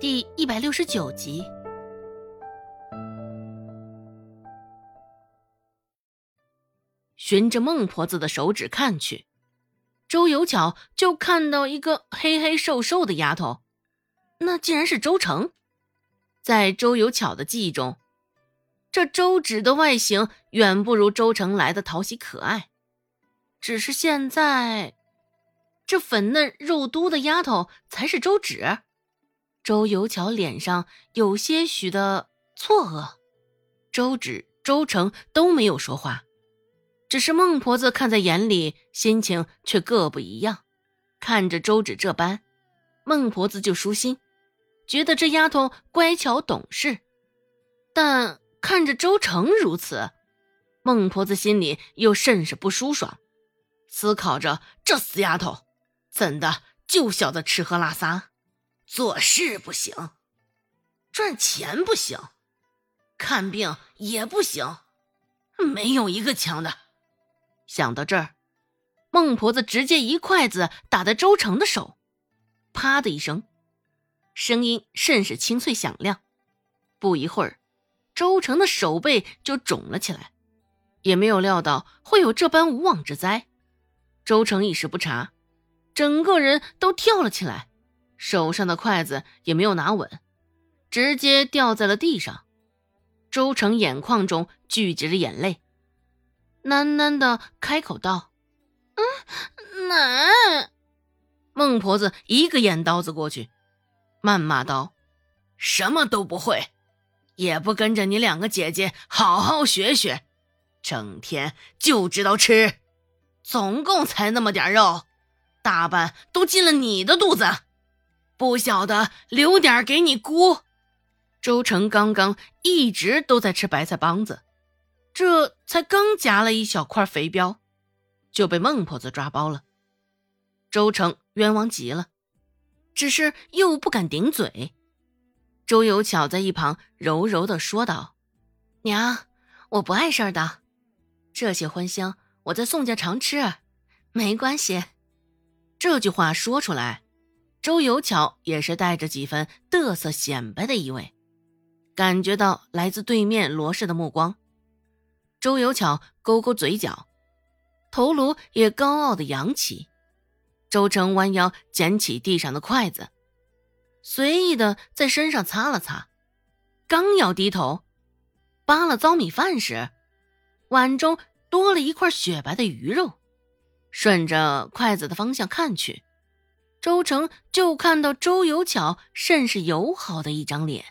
第169集。循着孟婆子的手指看去，周有巧就看到一个黑黑瘦瘦的丫头，那竟然是周成。在周有巧的记忆中，这周芷的外形远不如周成来的讨喜可爱，只是现在这粉嫩肉嘟的丫头才是周芷。周有巧脸上有些许的错愕，周芷、周成都没有说话，只是孟婆子看在眼里，心情却各不一样。看着周芷这般，孟婆子就舒心，觉得这丫头乖巧懂事，但看着周成如此，孟婆子心里又甚是不舒爽，思考着这死丫头怎的就晓得吃喝拉撒，做事不行，赚钱不行，看病也不行，没有一个强的。想到这儿，孟婆子直接一筷子打在周成的手，啪的一声，声音甚是清脆响亮。不一会儿，周成的手背就肿了起来，也没有料到会有这般无妄之灾。周成一时不察，整个人都跳了起来，手上的筷子也没有拿稳，直接掉在了地上。周成眼眶中聚集着眼泪，喃喃地开口道：“难。”孟婆子一个眼刀子过去，谩骂道：“什么都不会，也不跟着你两个姐姐好好学学，整天就知道吃，总共才那么点肉，大半都进了你的肚子，不晓得留点给你姑。”周成刚刚一直都在吃白菜帮子，这才刚夹了一小块肥膘，就被孟婆子抓包了。周成冤枉极了，只是又不敢顶嘴。周有巧在一旁柔柔地说道：“娘，我不碍事儿的，这些荤腥我在宋家常吃，没关系。”这句话说出来，周有巧也是带着几分得瑟显摆的意味，感觉到来自对面罗氏的目光。周有巧勾勾嘴角，头颅也高傲的扬起。周成弯腰捡起地上的筷子，随意的在身上擦了擦，刚要低头扒了糟米饭时，碗中多了一块雪白的鱼肉。顺着筷子的方向看去，周成就看到周有巧甚是友好的一张脸。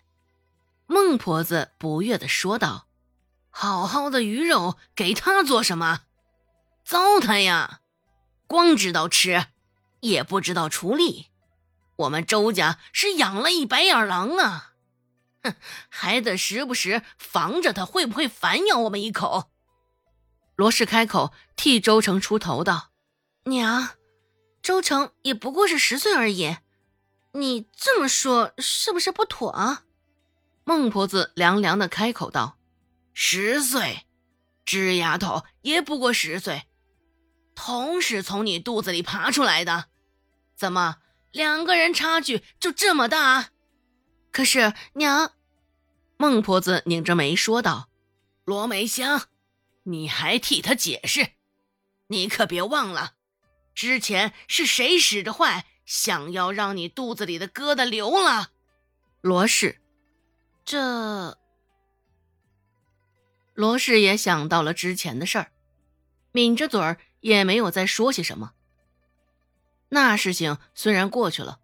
孟婆子不悦地说道：“好好的鱼肉给他做什么？糟蹋呀！光知道吃，也不知道处理。我们周家是养了一白眼狼啊，哼，还得时不时防着他会不会反咬我们一口。”罗氏开口替周成出头道：“娘，周成也不过是10岁而已，你这么说是不是不妥啊？”孟婆子凉凉地开口道：“10岁，知丫头也不过10岁，同是从你肚子里爬出来的，怎么两个人差距就这么大？”“可是娘。”孟婆子拧着眉说道：“罗梅香，你还替他解释，你可别忘了，之前是谁使着坏，想要让你肚子里的疙瘩流了。”罗氏也想到了之前的事儿，抿着嘴儿也没有再说些什么。那事情虽然过去了，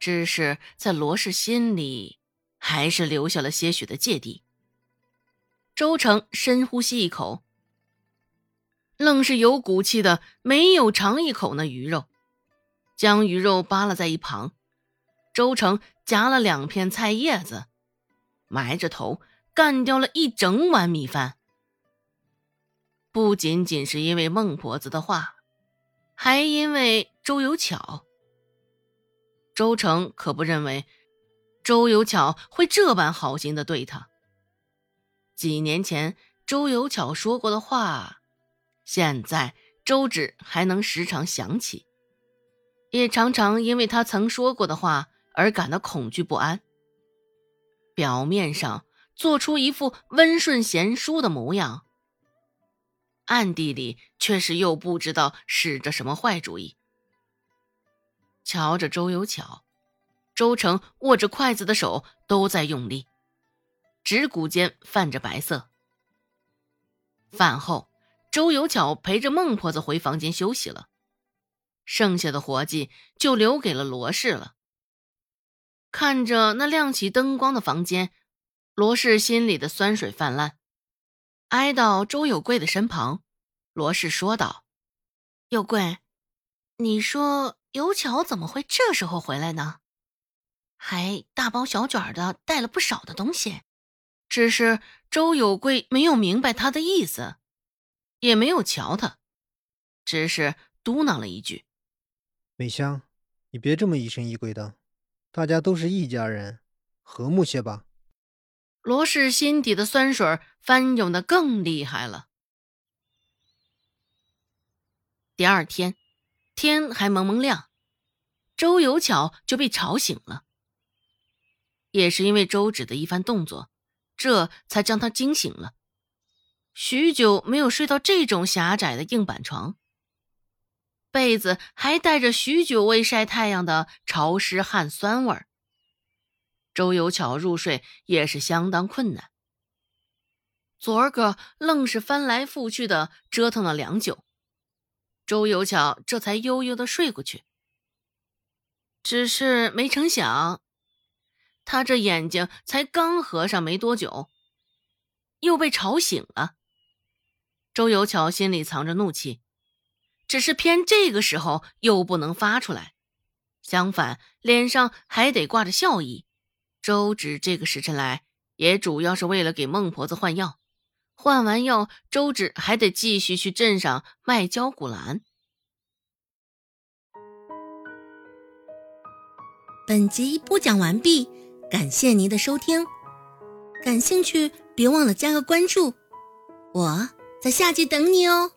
只是在罗氏心里还是留下了些许的芥蒂。周成深呼吸一口，愣是有骨气的没有尝一口那鱼肉，将鱼肉扒拉在一旁。周成夹了2片菜叶子，埋着头干掉了一整碗米饭。不仅仅是因为孟婆子的话，还因为周有巧。周成可不认为周有巧会这般好心的对他，几年前周有巧说过的话，现在周芷还能时常想起，也常常因为他曾说过的话而感到恐惧不安。表面上做出一副温顺贤淑的模样，暗地里却是又不知道使着什么坏主意。瞧着周有巧，周成握着筷子的手都在用力，指骨间泛着白色。饭后，周有巧陪着孟婆子回房间休息了，剩下的活计就留给了罗氏了。看着那亮起灯光的房间，罗氏心里的酸水泛滥，挨到周有贵的身旁，罗氏说道：“有贵，你说有巧怎么会这时候回来呢？还大包小卷的带了不少的东西。”只是周有贵没有明白他的意思，也没有瞧他，只是嘟囔了一句：“美香，你别这么疑神疑鬼的，大家都是一家人，和睦些吧。”罗氏心底的酸水翻涌得更厉害了。第二天，天还蒙蒙亮，周有巧就被吵醒了，也是因为周芷的一番动作，这才将他惊醒了。许久没有睡到这种狭窄的硬板床，被子还带着许久未晒太阳的潮湿汗酸味儿。周有巧入睡也是相当困难，昨儿个愣是翻来覆去的折腾了良久，周有巧这才悠悠的睡过去。只是没成想，他这眼睛才刚合上没多久，又被吵醒了。周有巧心里藏着怒气，只是偏这个时候又不能发出来，相反脸上还得挂着笑意。周芷这个时辰来，也主要是为了给孟婆子换药，换完药周芷还得继续去镇上卖焦骨兰。本集播讲完毕，感谢您的收听，感兴趣别忘了加个关注，我在下集等你哦。